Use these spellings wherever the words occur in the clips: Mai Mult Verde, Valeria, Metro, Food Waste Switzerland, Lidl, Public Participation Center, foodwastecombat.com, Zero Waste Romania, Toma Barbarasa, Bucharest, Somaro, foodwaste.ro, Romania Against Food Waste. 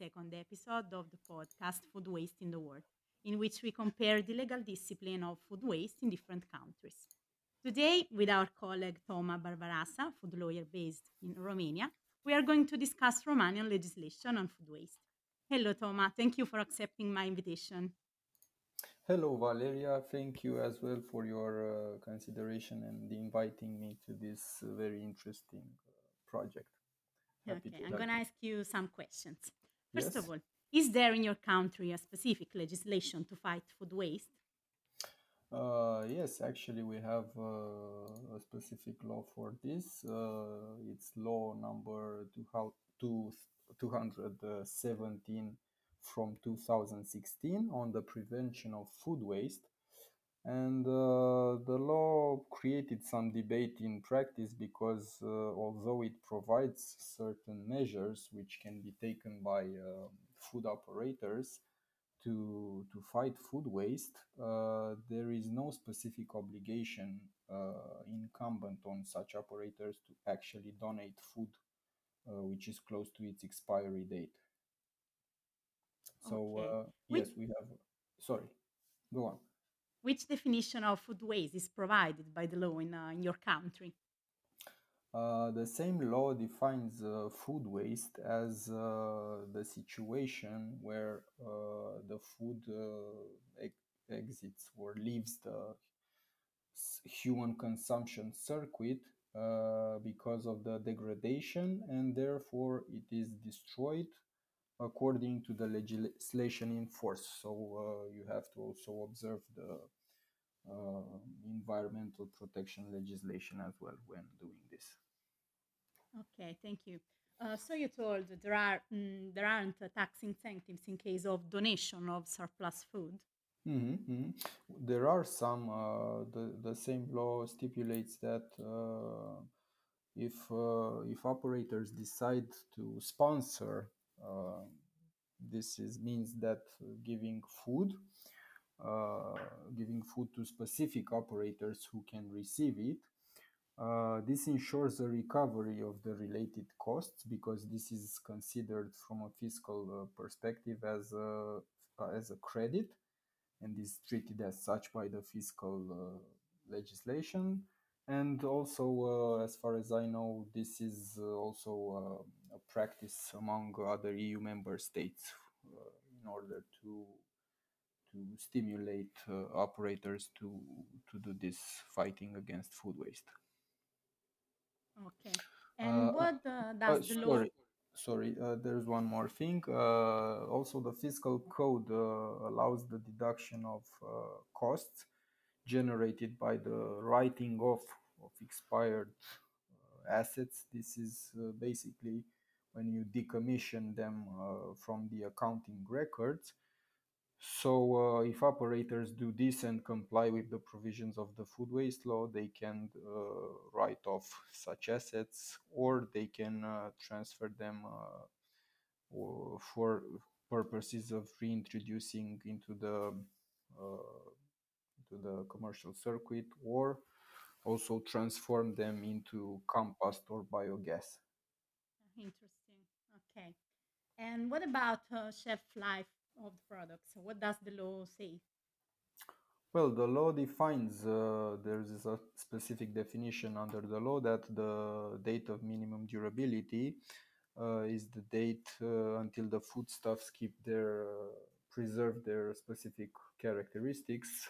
second episode of the podcast Food Waste in the World, in which we compare the legal discipline of food waste in different countries. Today, with our colleague Toma Barbarasa, food lawyer based in Romania, we are going to discuss Romanian legislation on food waste. Hello, Toma. Thank you for accepting my invitation. Hello, Valeria. Thank you as well for your consideration and inviting me to this very interesting project. Okay, I'm going to ask you some questions. First of all, is there in your country a specific legislation to fight food waste? Yes, actually we have a specific law for this. It's law number 217 from 2016 on the prevention of food waste. And the law created some debate in practice because although it provides certain measures which can be taken by food operators to fight food waste, there is no specific obligation incumbent on such operators to actually donate food which is close to its expiry date. So, yes, we have... Sorry, go on. Which definition of food waste is provided by the law in your country? The same law defines food waste as the situation where the food exits or leaves the human consumption circuit because of the degradation, and therefore it is destroyed according to the legislation in force. So you have to also observe the environmental protection legislation as well when doing this. Okay, thank you. So you told there aren't tax incentives in case of donation of surplus food. There are some. The same law stipulates that if operators decide to sponsor, this means that giving food to specific operators who can receive it, this ensures a recovery of the related costs, because this is considered from a fiscal perspective as a credit, and is treated as such by the fiscal legislation. And also, as far as I know, this is also a practice among other EU member states in order to stimulate operators to do this fighting against food waste. Okay. And what does the law... Sorry, there's one more thing. Also, the fiscal code allows the deduction of costs generated by the writing off of expired assets. This is basically when you decommission them from the accounting records. So if operators do this and comply with the provisions of the food waste law, they can write off such assets, or they can transfer them for purposes of reintroducing into the commercial circuit, or also transform them into compost or biogas. Interesting. Okay. And what about shelf life of the products? What does the law say? Well, the law defines, there is a specific definition under the law that the date of minimum durability is the date until the foodstuffs preserve their specific characteristics,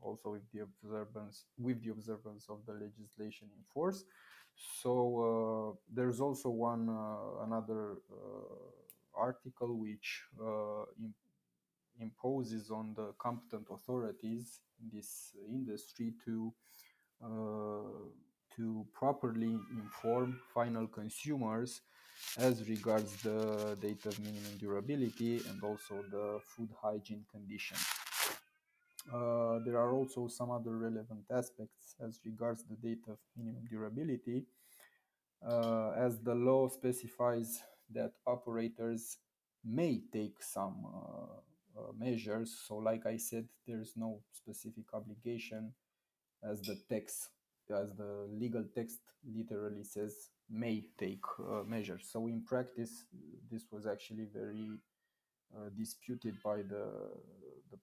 also with the observance of the legislation in force. So there's also another article which imposes on the competent authorities in this industry to properly inform final consumers as regards the date of minimum durability and also the food hygiene conditions. There are also some other relevant aspects as regards the date of minimum durability, as the law specifies that operators may take some measures. So like I said, there's no specific obligation, as the legal text literally says, may take measures. So in practice, this was actually very disputed by the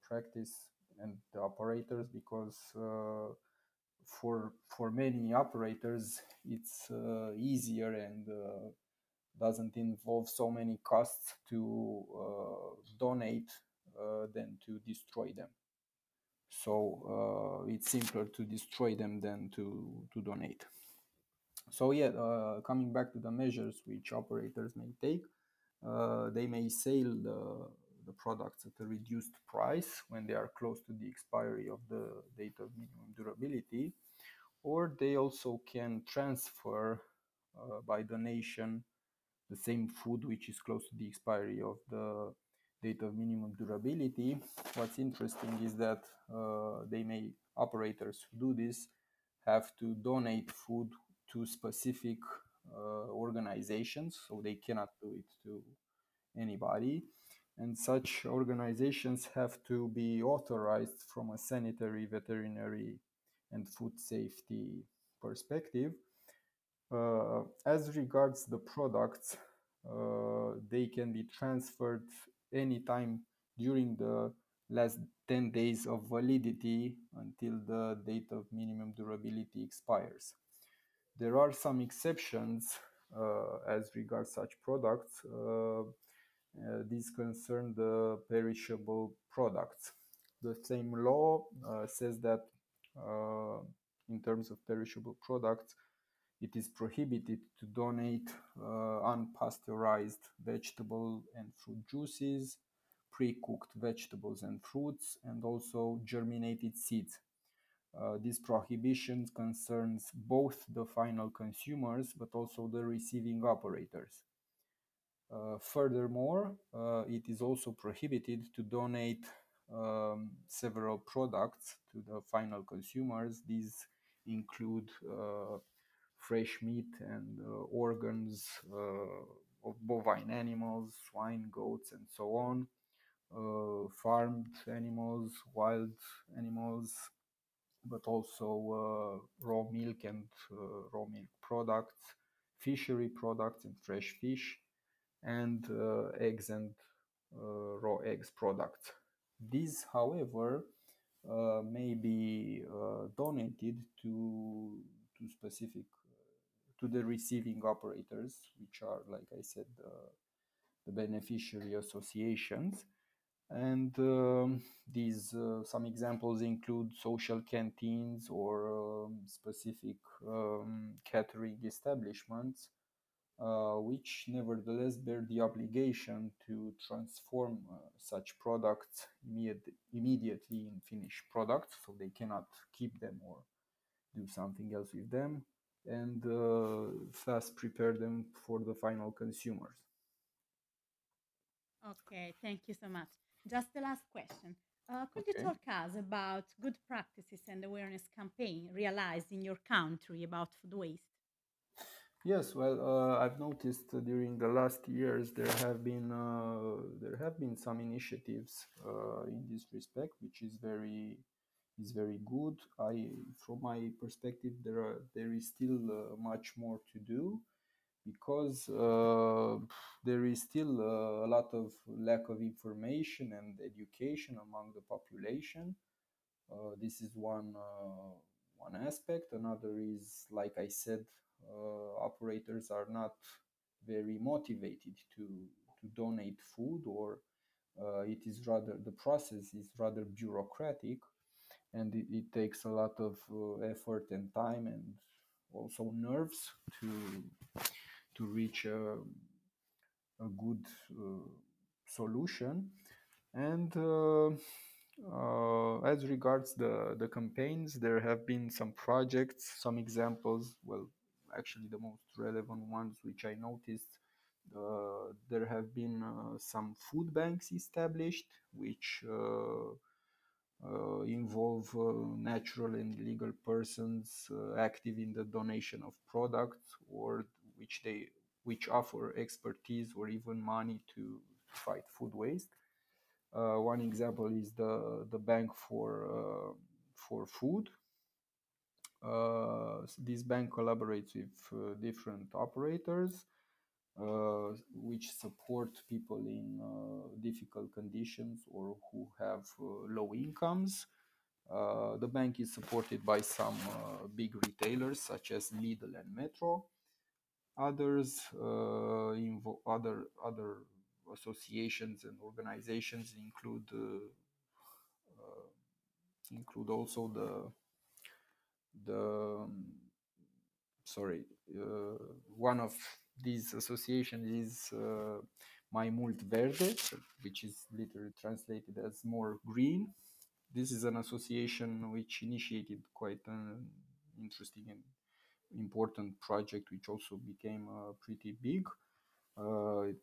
practice and the operators, because for many operators it's easier and doesn't involve so many costs to donate than to destroy them. So it's simpler to destroy them than to donate. So yeah, coming back to the measures which operators may take, they may sell the products at a reduced price when they are close to the expiry of the date of minimum durability, or they also can transfer by donation the same food which is close to the expiry of the date of minimum durability. What's interesting is that operators who do this have to donate food to specific organizations, so they cannot do it to anybody. And such organizations have to be authorized from a sanitary, veterinary, and food safety perspective. As regards the products, they can be transferred anytime during the last 10 days of validity until the date of minimum durability expires. There are some exceptions as regards such products. These concern the perishable products. The same law says that in terms of perishable products, it is prohibited to donate unpasteurized vegetable and fruit juices, pre-cooked vegetables and fruits, and also germinated seeds. This prohibition concerns both the final consumers but also the receiving operators. Furthermore, it is also prohibited to donate several products to the final consumers. These include fresh meat and organs of bovine animals, swine, goats, and so on, farmed animals, wild animals, but also raw milk and raw milk products, fishery products and fresh fish, and eggs and raw eggs products. These, however, may be donated to the receiving operators, which are, like I said, the beneficiary associations. And some examples include social canteens or specific catering establishments, which nevertheless bear the obligation to transform such products immediately in finished products, so they cannot keep them or do something else with them, and thus prepare them for the final consumers. Okay, thank you so much. Just the last question. Could you talk us about good practices and awareness campaign realized in your country about food waste? Yes, well, I've noticed during the last years there have been some initiatives in this respect, which is very good. From my perspective, there is still much more to do, because there is still a lot of lack of information and education among the population. This is one aspect. Another is, like I said, operators are not very motivated to donate food, or it is rather, the process is rather bureaucratic, and it takes a lot of effort and time and also nerves to reach a good solution. And as regards the campaigns, there have been some projects, some examples. Well, actually the most relevant ones which I noticed, there have been some food banks established, which involve natural and legal persons active in the donation of products, or which offer expertise or even money to fight food waste. One example is the bank for food. This bank collaborates with different operators which support people in difficult conditions or who have low incomes. The bank is supported by some big retailers such as Lidl and Metro. Other associations and organizations include also one of these associations is Mai Mult Verde, which is literally translated as more green. This is an association which initiated quite an interesting and important project, which also became pretty big.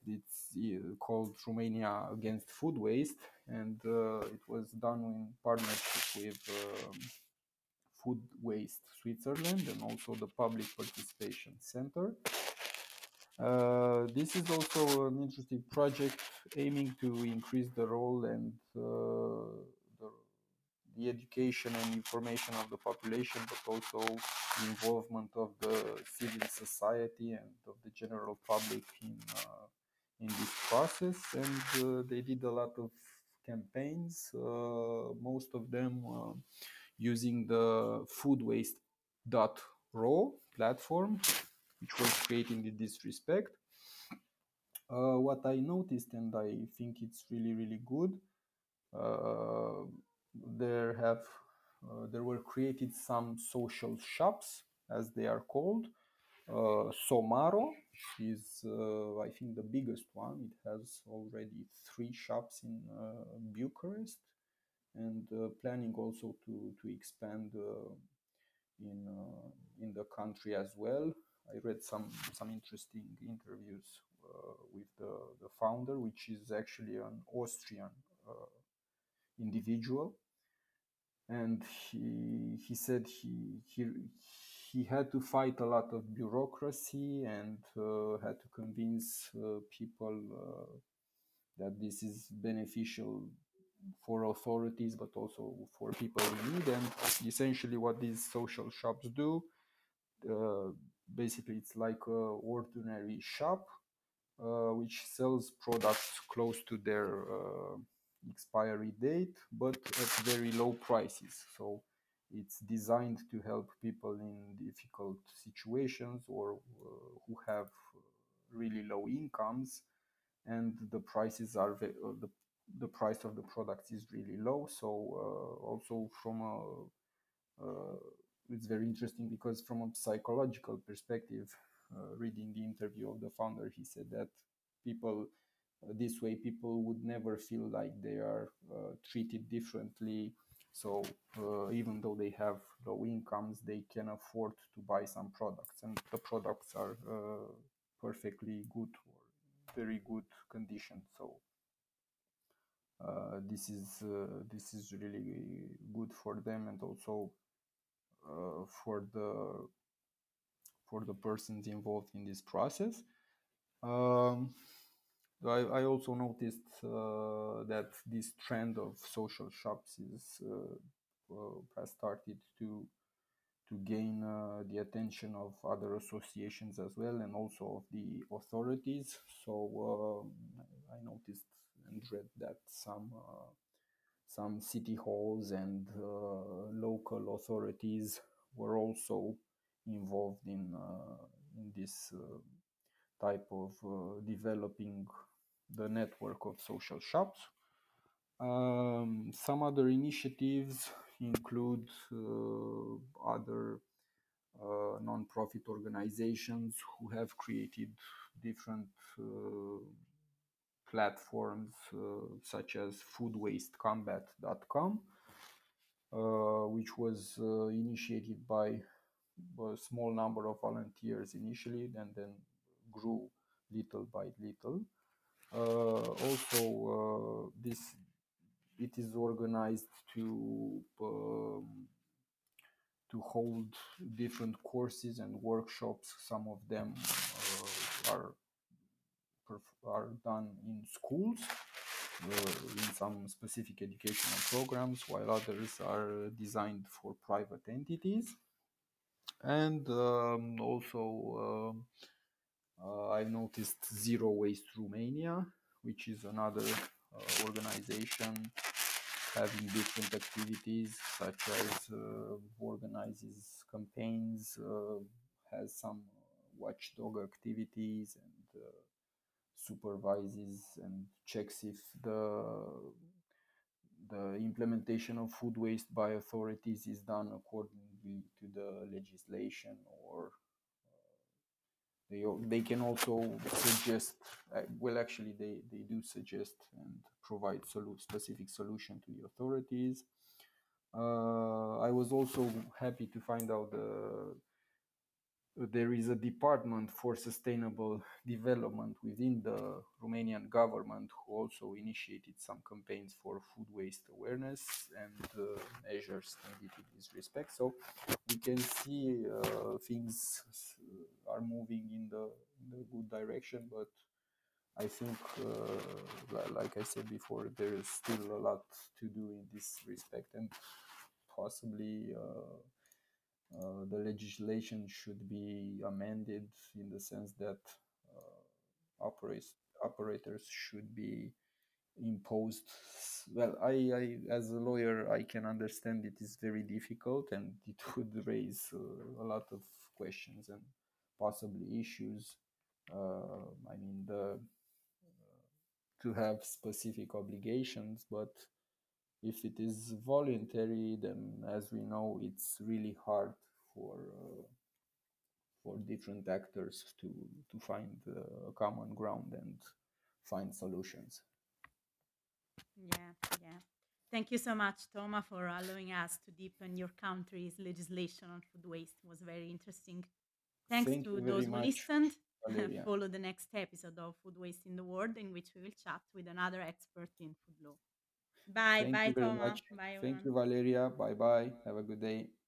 It's called Romania Against Food Waste, and it was done in partnership with Food Waste Switzerland and also the Public Participation Center. This is also an interesting project aiming to increase the role and the education and information of the population, but also the involvement of the civil society and of the general public in this process. And they did a lot of campaigns, most of them using the foodwaste.ro platform, which was created in this respect. What I noticed, and I think it's really, really good, there were created some social shops, as they are called. Somaro is, I think, the biggest one. It has already 3 shops in Bucharest, and planning also to expand in the country as well. I read some interesting interviews with the founder, which is actually an Austrian individual. And he said he had to fight a lot of bureaucracy and had to convince people that this is beneficial for authorities, but also for people in need. And essentially what these social shops do, basically it's like an ordinary shop which sells products close to their expiry date, but at very low prices. So it's designed to help people in difficult situations or who have really low incomes, and the prices are the price of the products is really low. So also from it's very interesting because from a psychological perspective, reading the interview of the founder, he said that this way people would never feel like they are treated differently. So even though they have low incomes, they can afford to buy some products, and the products are perfectly good or very good condition. So this is really good for them, and also for the persons involved in this process. I also noticed that this trend of social shops has started to gain the attention of other associations as well, and also of the authorities. So I noticed and read that some city halls and local authorities were also involved in this type of developing the network of social shops. Some other initiatives include other non-profit organizations who have created different platforms such as foodwastecombat.com, which was initiated by a small number of volunteers initially, and then grew little by little. Also, it is organized to hold different courses and workshops. Some of them are done in schools in some specific educational programs, while others are designed for private entities. And also I noticed Zero Waste Romania, which is another organization having different activities, such as organizes campaigns, has some watchdog activities, and supervises and checks if the implementation of food waste by authorities is done accordingly to the legislation, or they can also suggest, they do suggest and provide specific solution to the authorities. I was also happy to find out there is a department for sustainable development within the Romanian government who also initiated some campaigns for food waste awareness and measures needed in this respect. So we can see things are moving in the good direction, but I think, like I said before, there is still a lot to do in this respect, and possibly the legislation should be amended in the sense that operators should be imposed. Well, I as a lawyer, I can understand it is very difficult, and it would raise a lot of questions and possibly issues. To have specific obligations, but if it is voluntary, then as we know, it's really hard for different actors to find a common ground and find solutions. Yeah. Thank you so much, Toma, for allowing us to deepen your country's legislation on food waste. It was very interesting. Thank you to those who listened. Valeria. Follow the next episode of Food Waste in the World, in which we will chat with another expert in food law. Bye, Thank you very much. Bye, Thank you, Valeria. Bye. Have a good day.